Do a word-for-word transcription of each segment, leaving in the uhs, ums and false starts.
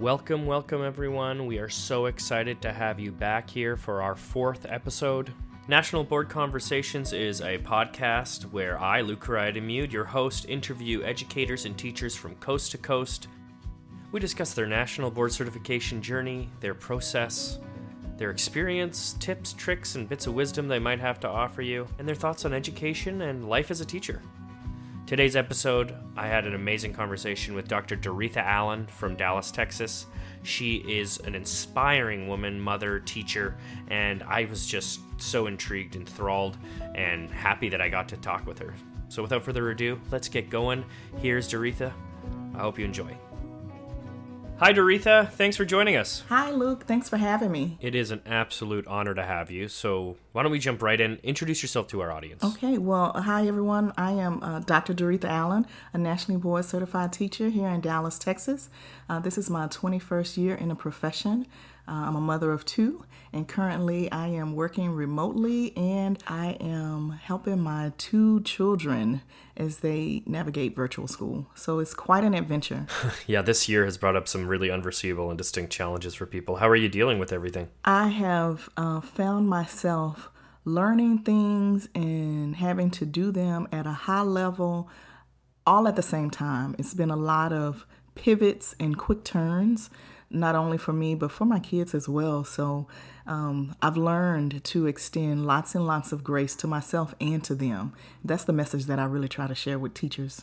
Welcome, welcome everyone. We are so excited to have you back here for our fourth episode. National Board Conversations is a podcast where I, Luke Kariotemude, your host, interview educators and teachers from coast to coast. We discuss their National Board certification journey, their process, their experience, tips, tricks, and bits of wisdom they might have to offer you, and their thoughts on education and life as a teacher. Today's episode, I had an amazing conversation with Doctor Doretha Allen from Dallas, Texas. She is an inspiring woman, mother, teacher, and I was just so intrigued, enthralled, and happy that I got to talk with her. So without further ado, let's get going. Here's Doretha. I hope you enjoy. Hi, Doretha. Thanks for joining us. Hi, Luke. Thanks for having me. It is an absolute honor to have you. So why don't we jump right in? Introduce yourself to our audience. Okay. Well, hi, everyone. I am uh, Doctor Doretha Allen, a nationally board certified teacher here in Dallas, Texas. Uh, this is my twenty-first year in the profession. Uh, I'm a mother of two, and currently I am working remotely, and I am helping my two children as they navigate virtual school. So it's quite an adventure. Yeah, this year has brought up some really unforeseeable and distinct challenges for people. How are you dealing with everything? I have uh, found myself learning things and having to do them at a high level all at the same time. It's been a lot of pivots and quick turns, not only for me, but for my kids as well. So um, I've learned to extend lots and lots of grace to myself and to them. That's the message that I really try to share with teachers.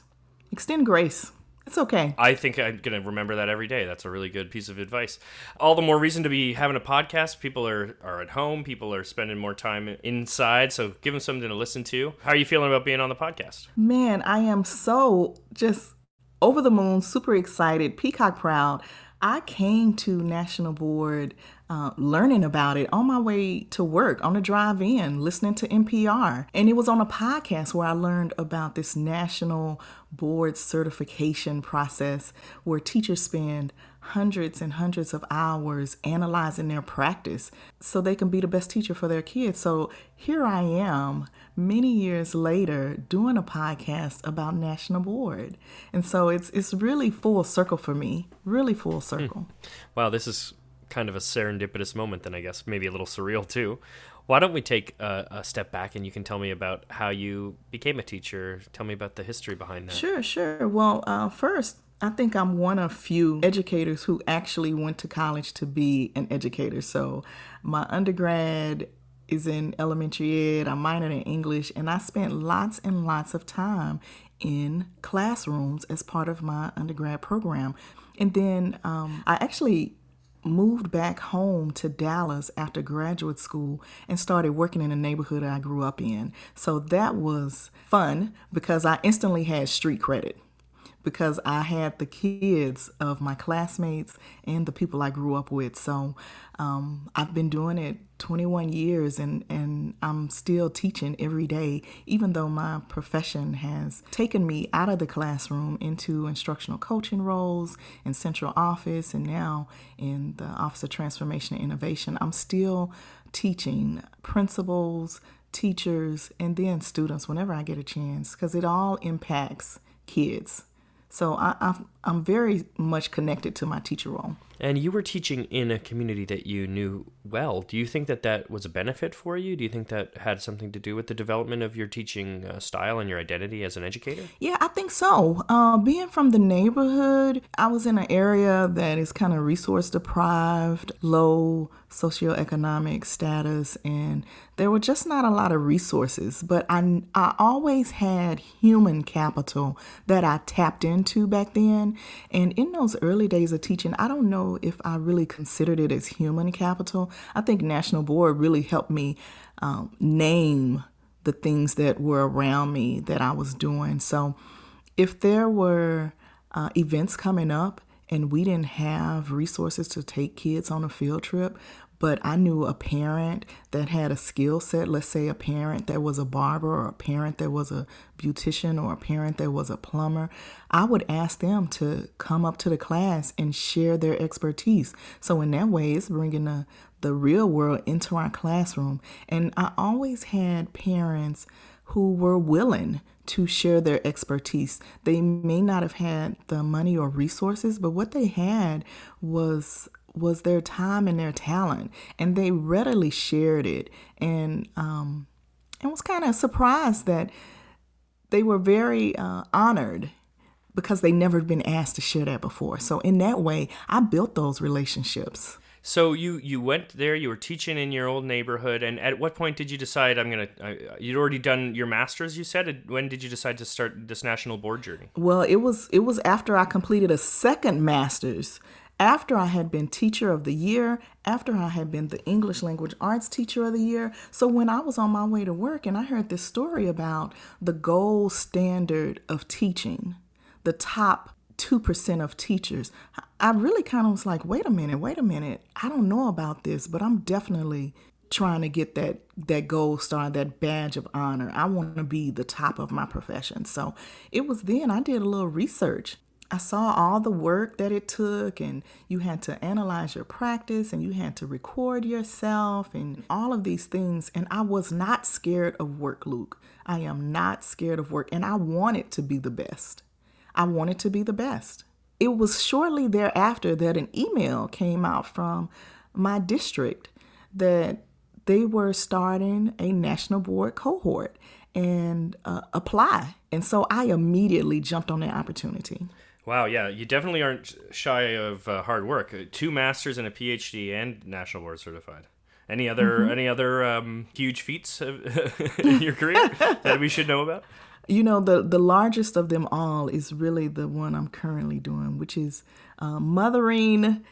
Extend grace. It's okay. I think I'm going to remember that every day. That's a really good piece of advice. All the more reason to be having a podcast. People are, are at home. People are spending more time inside. So give them something to listen to. How are you feeling about being on the podcast? Man, I am so just over the moon, super excited, peacock proud. I came to National Board uh, learning about it on my way to work, on the drive in, listening to N P R. And it was on a podcast where I learned about this National Board certification process where teachers spend hundreds and hundreds of hours analyzing their practice so they can be the best teacher for their kids. So here I am, many years later, doing a podcast about National Board. And so it's it's really full circle for me, really full circle. Hmm. Wow, this is kind of a serendipitous moment then, I guess, maybe a little surreal too. Why don't we take a, a step back and you can tell me about how you became a teacher. Tell me about the history behind that. Sure, sure. Well, uh, first, I think I'm one of few educators who actually went to college to be an educator. So my undergrad is in elementary ed. I minored in English, and I spent lots and lots of time in classrooms as part of my undergrad program. And then um, I actually moved back home to Dallas after graduate school and started working in the neighborhood I grew up in. So that was fun because I instantly had street credit, because I had the kids of my classmates and the people I grew up with. So um, I've been doing it twenty-one years, and, and I'm still teaching every day, even though my profession has taken me out of the classroom into instructional coaching roles in central office and now in the Office of Transformation and Innovation. I'm still teaching principals, teachers, and then students whenever I get a chance, because it all impacts kids. So I, I've, I'm very much connected to my teacher role. And you were teaching in a community that you knew well. Do you think that that was a benefit for you? Do you think that had something to do with the development of your teaching uh, style and your identity as an educator? Yeah, I think so. Uh, being from the neighborhood, I was in an area that is kind of resource deprived, low socioeconomic status, and there were just not a lot of resources. But I, I always had human capital that I tapped into back then. And in those early days of teaching, I don't know if I really considered it as human capital. I think National Board really helped me um, name the things that were around me that I was doing. So if there were uh, events coming up and we didn't have resources to take kids on a field trip, but I knew a parent that had a skill set, let's say a parent that was a barber or a parent that was a beautician or a parent that was a plumber, I would ask them to come up to the class and share their expertise. So in that way, it's bringing the, the real world into our classroom. And I always had parents who were willing to share their expertise. They may not have had the money or resources, but what they had was was their time and their talent, and they readily shared it. And um, I was kind of surprised that they were very uh, honored, because they never been asked to share that before. So in that way, I built those relationships. So you, you went there, you were teaching in your old neighborhood, and at what point did you decide, I'm going to, you'd already done your master's, you said? When did you decide to start this national board journey? Well, it was it was after I completed a second master's, after I had been teacher of the year, after I had been the English language arts teacher of the year. So when I was on my way to work and I heard this story about the gold standard of teaching, the top two percent of teachers, I really kind of was like, wait a minute, wait a minute. I don't know about this, but I'm definitely trying to get that, that gold star, that badge of honor. I want to be the top of my profession. So it was then I did a little research. I saw all the work that it took, and you had to analyze your practice, and you had to record yourself, and all of these things. And I was not scared of work, Luke. I am not scared of work, and I wanted to be the best. I wanted to be the best. It was shortly thereafter that an email came out from my district that they were starting a national board cohort and uh, apply. And so I immediately jumped on that opportunity. Wow, yeah, you definitely aren't shy of uh, hard work. Two masters and a P H D and national board certified. Any other mm-hmm. any other um, huge feats in your career that we should know about? You know, the, the largest of them all is really the one I'm currently doing, which is uh, mothering,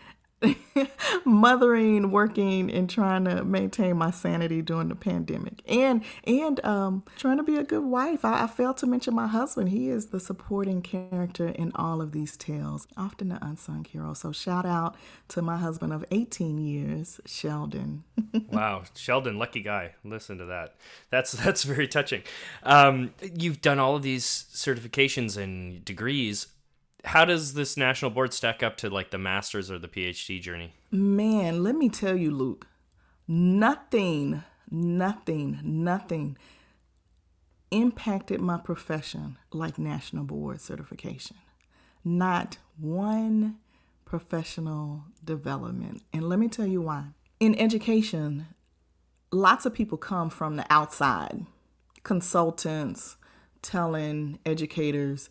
mothering, working and trying to maintain my sanity during the pandemic, and and um, trying to be a good wife. I, I failed to mention my husband. He is the supporting character in all of these tales, often the unsung hero. So shout out to my husband of eighteen years, Sheldon. Wow, Sheldon, lucky guy. Listen to that. That's that's very touching. Um, you've done all of these certifications and degrees. How does this national board stack up to like the master's or the P H D journey? Man, let me tell you, Luke, nothing, nothing, nothing impacted my profession like national board certification. Not one professional development. And let me tell you why. In education, lots of people come from the outside, consultants telling educators,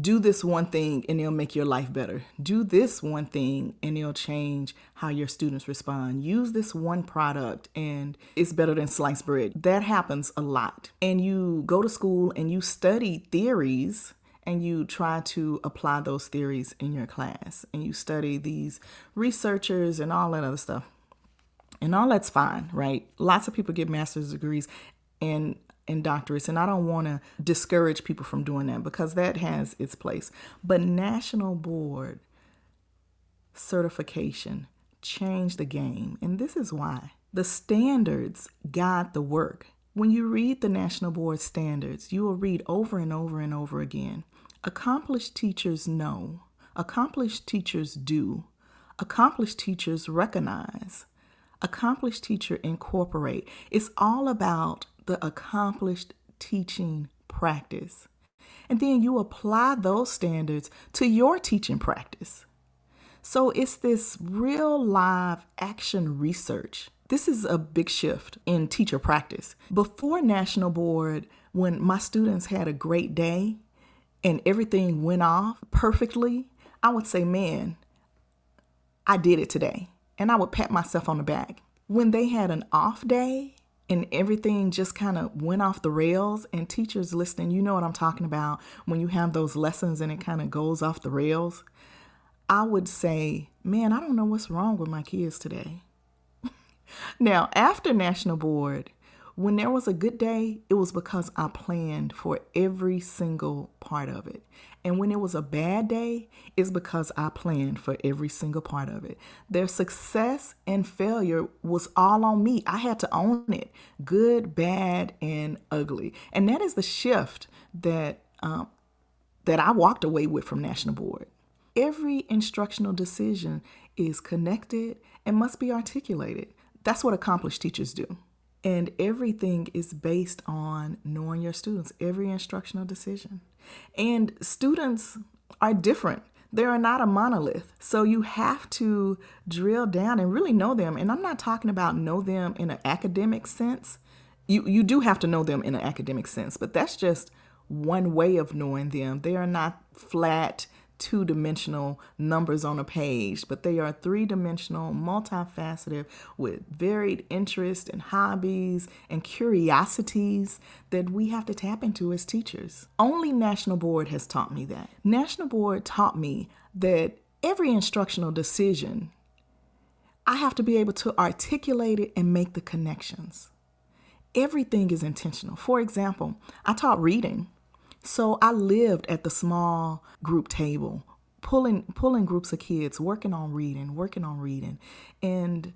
do this one thing and it'll make your life better. Do this one thing and it'll change how your students respond. Use this one product and it's better than sliced bread. That happens a lot. And you go to school and you study theories and you try to apply those theories in your class. And you study these researchers and all that other stuff. And all that's fine, right? Lots of people get master's degrees and and doctorates, and I don't want to discourage people from doing that because that has its place. But national board certification changed the game, and this is why. The standards guide the work. When you read the national board standards, you will read over and over and over again. Accomplished teachers know. Accomplished teachers do. Accomplished teachers recognize. Accomplished teacher incorporate. It's all about the accomplished teaching practice. And then you apply those standards to your teaching practice. So it's this real live action research. This is a big shift in teacher practice. Before National Board, when my students had a great day and everything went off perfectly, I would say, man, I did it today. And I would pat myself on the back. When they had an off day, and everything just kind of went off the rails, and teachers listening, you know what I'm talking about when you have those lessons and it kind of goes off the rails. I would say, man, I don't know what's wrong with my kids today. Now, after National Board, when there was a good day, it was because I planned for every single part of it. And when it was a bad day, it's because I planned for every single part of it. Their success and failure was all on me. I had to own it, good, bad, and ugly. And that is the shift that um, that I walked away with from National Board. Every instructional decision is connected and must be articulated. That's what accomplished teachers do. And everything is based on knowing your students, every instructional decision. And students are different. They are not a monolith. So you have to drill down and really know them. And I'm not talking about know them in an academic sense. You, you do have to know them in an academic sense, but that's just one way of knowing them. They are not flat, two-dimensional numbers on a page, but they are three-dimensional, multifaceted, with varied interests and hobbies and curiosities that we have to tap into as teachers. Only National Board has taught me that. National Board taught me that every instructional decision, I have to be able to articulate it and make the connections. Everything is intentional. For example, I taught reading. So I lived at the small group table, pulling pulling groups of kids, working on reading, working on reading. And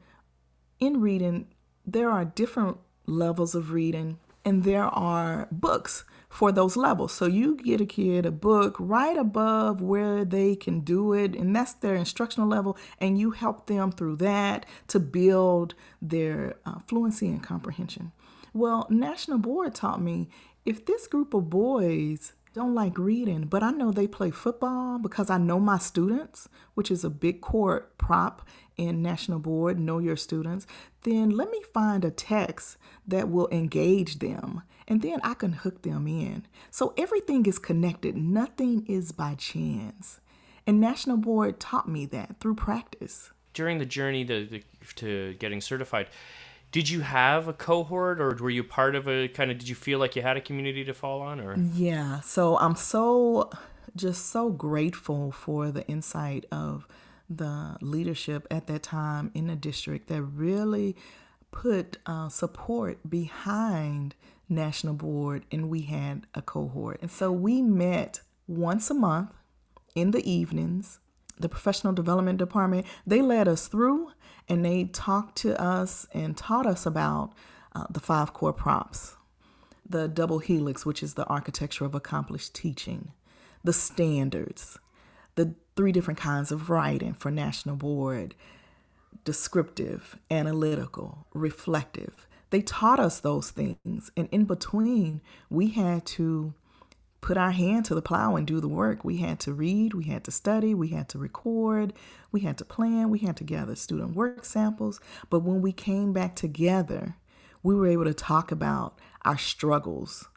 in reading, there are different levels of reading, and there are books for those levels. So you get a kid a book right above where they can do it, and that's their instructional level, and you help them through that to build their uh, fluency and comprehension. Well, National Board taught me, if this group of boys don't like reading, but I know they play football because I know my students, which is a big core prop in National Board, know your students, then let me find a text that will engage them, and then I can hook them in. So everything is connected. Nothing is by chance. And National Board taught me that through practice. During the journey to, to, to getting certified, did you have a cohort, or were you part of a kind of, did you feel like you had a community to fall on? Or Yeah, so I'm so, just so grateful for the insight of the leadership at that time in the district that really put uh, support behind National Board, and we had a cohort. And so we met once a month in the evenings. The professional development department, they led us through, and they talked to us and taught us about uh, the five core props, the double helix, which is the architecture of accomplished teaching, the standards, the three different kinds of writing for National Board, descriptive, analytical, reflective. They taught us those things. And in between, we had to put our hand to the plow and do the work. We had to read, we had to study, we had to record, we had to plan, we had to gather student work samples. But when we came back together, we were able to talk about our struggles.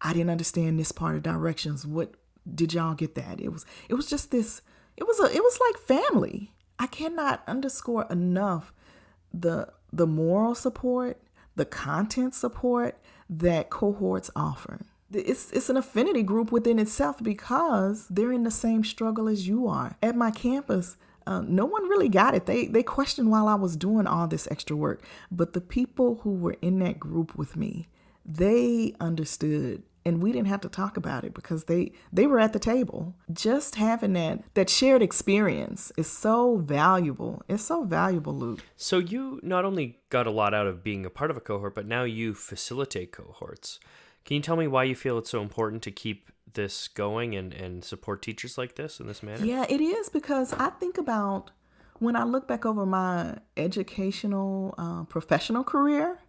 I didn't understand this part of directions. What did y'all get that? It was it was just this, it was a it was like family. I cannot underscore enough the the moral support, the content support that cohorts offer. It's it's an affinity group within itself because they're in the same struggle as you are. At my campus, uh, no one really got it. They they questioned while I was doing all this extra work. But the people who were in that group with me, they understood, and we didn't have to talk about it because they, they were at the table. Just having that, that shared experience is so valuable. It's so valuable, Luke. So you not only got a lot out of being a part of a cohort, but now you facilitate cohorts. Can you tell me why you feel it's so important to keep this going and, and support teachers like this in this manner? Yeah, it is, because I think about when I look back over my educational, uh, professional career,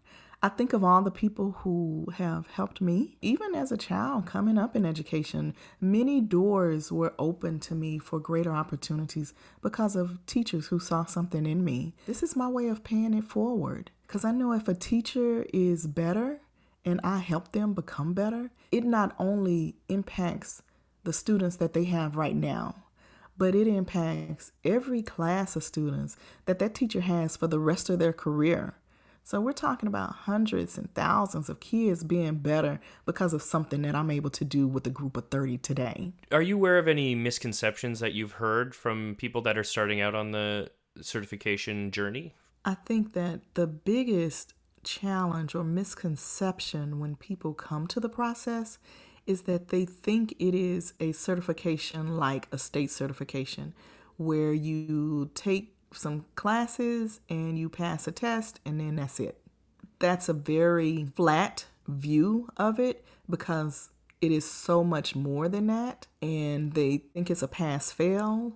I think of all the people who have helped me. Even as a child coming up in education, many doors were open to me for greater opportunities because of teachers who saw something in me. This is my way of paying it forward, because I know if a teacher is better and I help them become better, it not only impacts the students that they have right now, but it impacts every class of students that that teacher has for the rest of their career. So we're talking about hundreds and thousands of kids being better because of something that I'm able to do with a group of thirty today. Are you aware of any misconceptions that you've heard from people that are starting out on the certification journey? I think that the biggest challenge or misconception when people come to the process is that they think it is a certification like a state certification, where you take some classes and you pass a test and then that's it. That's a very flat view of it, because it is so much more than that, and they think it's a pass-fail.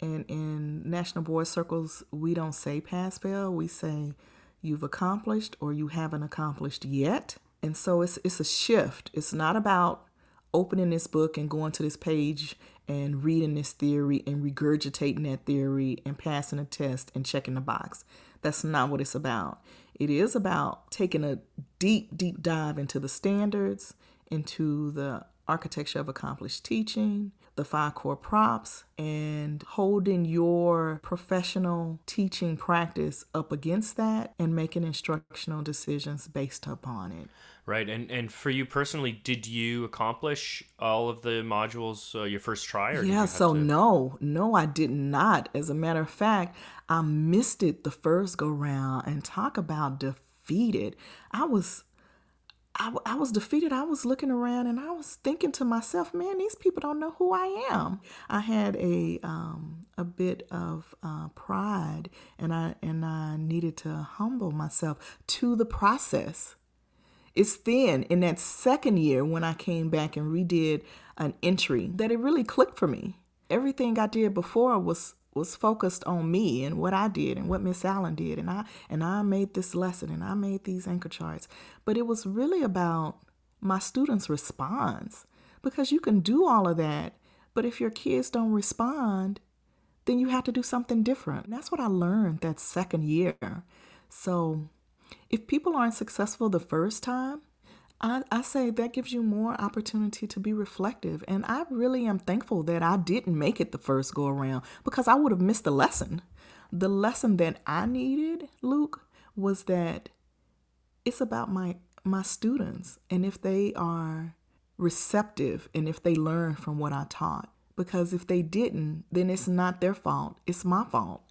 And in National Board circles, we don't say pass-fail, we say you've accomplished or you haven't accomplished yet. And so it's it's a shift. It's not about opening this book and going to this page and reading this theory and regurgitating that theory and passing a test and checking the box. That's not what it's about. It is about taking a deep, deep dive into the standards, into the architecture of accomplished teaching, the five core props, and holding your professional teaching practice up against that and making instructional decisions based upon it. Right. And and for you personally, did you accomplish all of the modules uh, your first try? Or yeah, so to... no, no, I did not. As a matter of fact, I missed it the first go round, and talk about defeated. I was I, I was defeated. I was looking around and I was thinking to myself, man, these people don't know who I am. I had a um, a bit of uh, pride, and I and I needed to humble myself to the process. It's then in that second year when I came back and redid an entry that it really clicked for me. Everything I did before was was focused on me and what I did and what Miss Allen did. And I and I made this lesson and I made these anchor charts. But it was really about my students' response, because you can do all of that, but if your kids don't respond, then you have to do something different. And that's what I learned that second year. So if people aren't successful the first time, I, I say that gives you more opportunity to be reflective. And I really am thankful that I didn't make it the first go around, because I would have missed the lesson. The lesson that I needed, Luke, was that it's about my, my students. And if they are receptive and if they learn from what I taught, because if they didn't, then it's not their fault. It's my fault.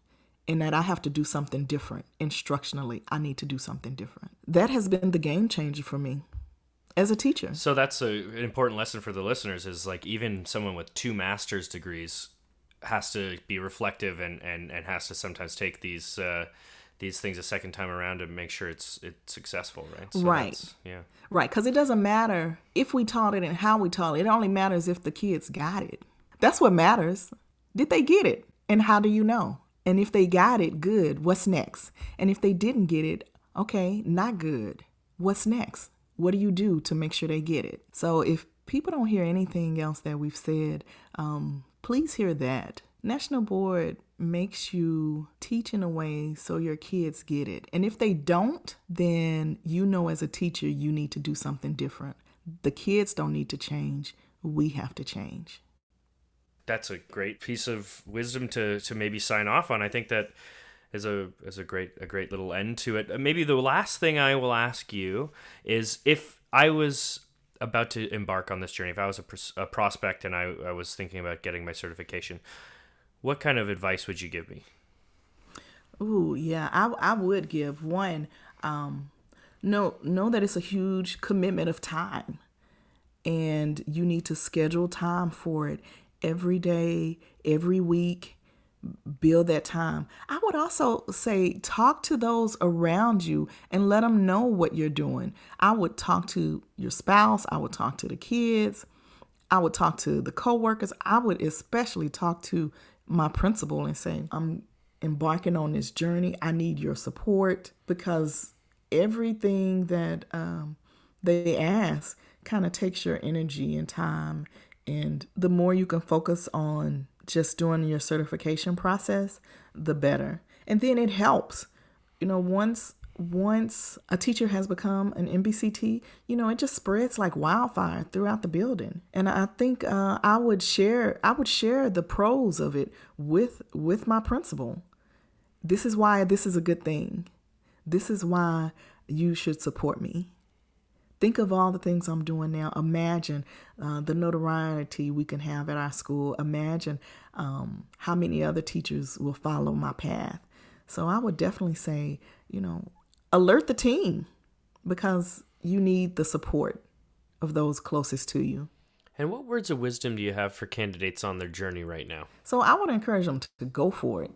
And that I have to do something different. Instructionally, I need to do something different. That has been the game changer for me as a teacher. So that's a, an important lesson for the listeners, is like even someone with two master's degrees has to be reflective and, and, and has to sometimes take these uh, these things a second time around to make sure it's it's successful, right? So right. Yeah. Right, because it doesn't matter if we taught it and how we taught it. It only matters if the kids got it. That's what matters. Did they get it? And how do you know? And if they got it, good. What's next? And if they didn't get it, okay, not good. What's next? What do you do to make sure they get it? So if people don't hear anything else that we've said, um, please hear that. National Board makes you teach in a way so your kids get it. And if they don't, then you know as a teacher, you need to do something different. The kids don't need to change. We have to change. That's a great piece of wisdom to to maybe sign off on. I think that is a is a great a great little end to it. Maybe the last thing I will ask you is, if I was about to embark on this journey, if I was a, pros- a prospect and I, I was thinking about getting my certification, what kind of advice would you give me? Ooh, yeah, I I would give one. Um, know know that it's a huge commitment of time, and you need to schedule time for it. Every day, every week, build that time. I would also say talk to those around you and let them know what you're doing. I would talk to your spouse. I would talk to the kids. I would talk to the coworkers. I would especially talk to my principal and say, I'm embarking on this journey. I need your support, because everything that um, they ask kind of takes your energy and time. And the more you can focus on just doing your certification process, the better. And then it helps. You know, once once a teacher has become an N B C T, you know, it just spreads like wildfire throughout the building. And I think uh, I would share I would share the pros of it with with my principal. This is why this is a good thing. This is why you should support me. Think of all the things I'm doing now. Imagine uh, the notoriety we can have at our school. Imagine um, how many other teachers will follow my path. So I would definitely say, you know, alert the team, because you need the support of those closest to you. And what words of wisdom do you have for candidates on their journey right now? So I would encourage them to go for it.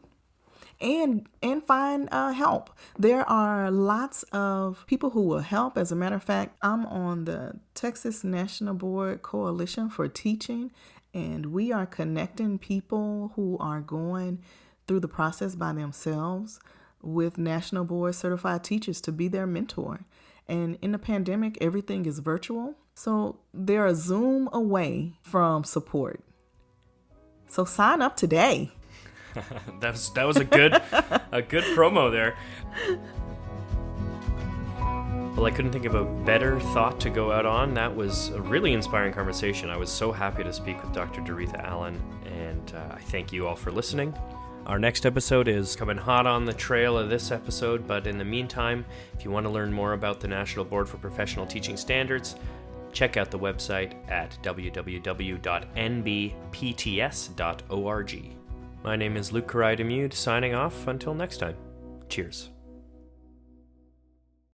And and find uh, help. There are lots of people who will help. As a matter of fact, I'm on the Texas National Board Coalition for Teaching, and we are connecting people who are going through the process by themselves with National Board certified teachers to be their mentor. And in the pandemic, everything is virtual. So they're a Zoom away from support. So sign up today. that was that was a good a good promo there. Well, I couldn't think of a better thought to go out on. That was a really inspiring conversation. I was so happy to speak with Doctor Doretha Allen, and uh, I thank you all for listening. Our next episode is coming hot on the trail of this episode, but in the meantime, if you want to learn more about the National Board for Professional Teaching Standards, check out the website at w w w dot n b p t s dot org. My name is Luke Kariotemude, signing off until next time. Cheers.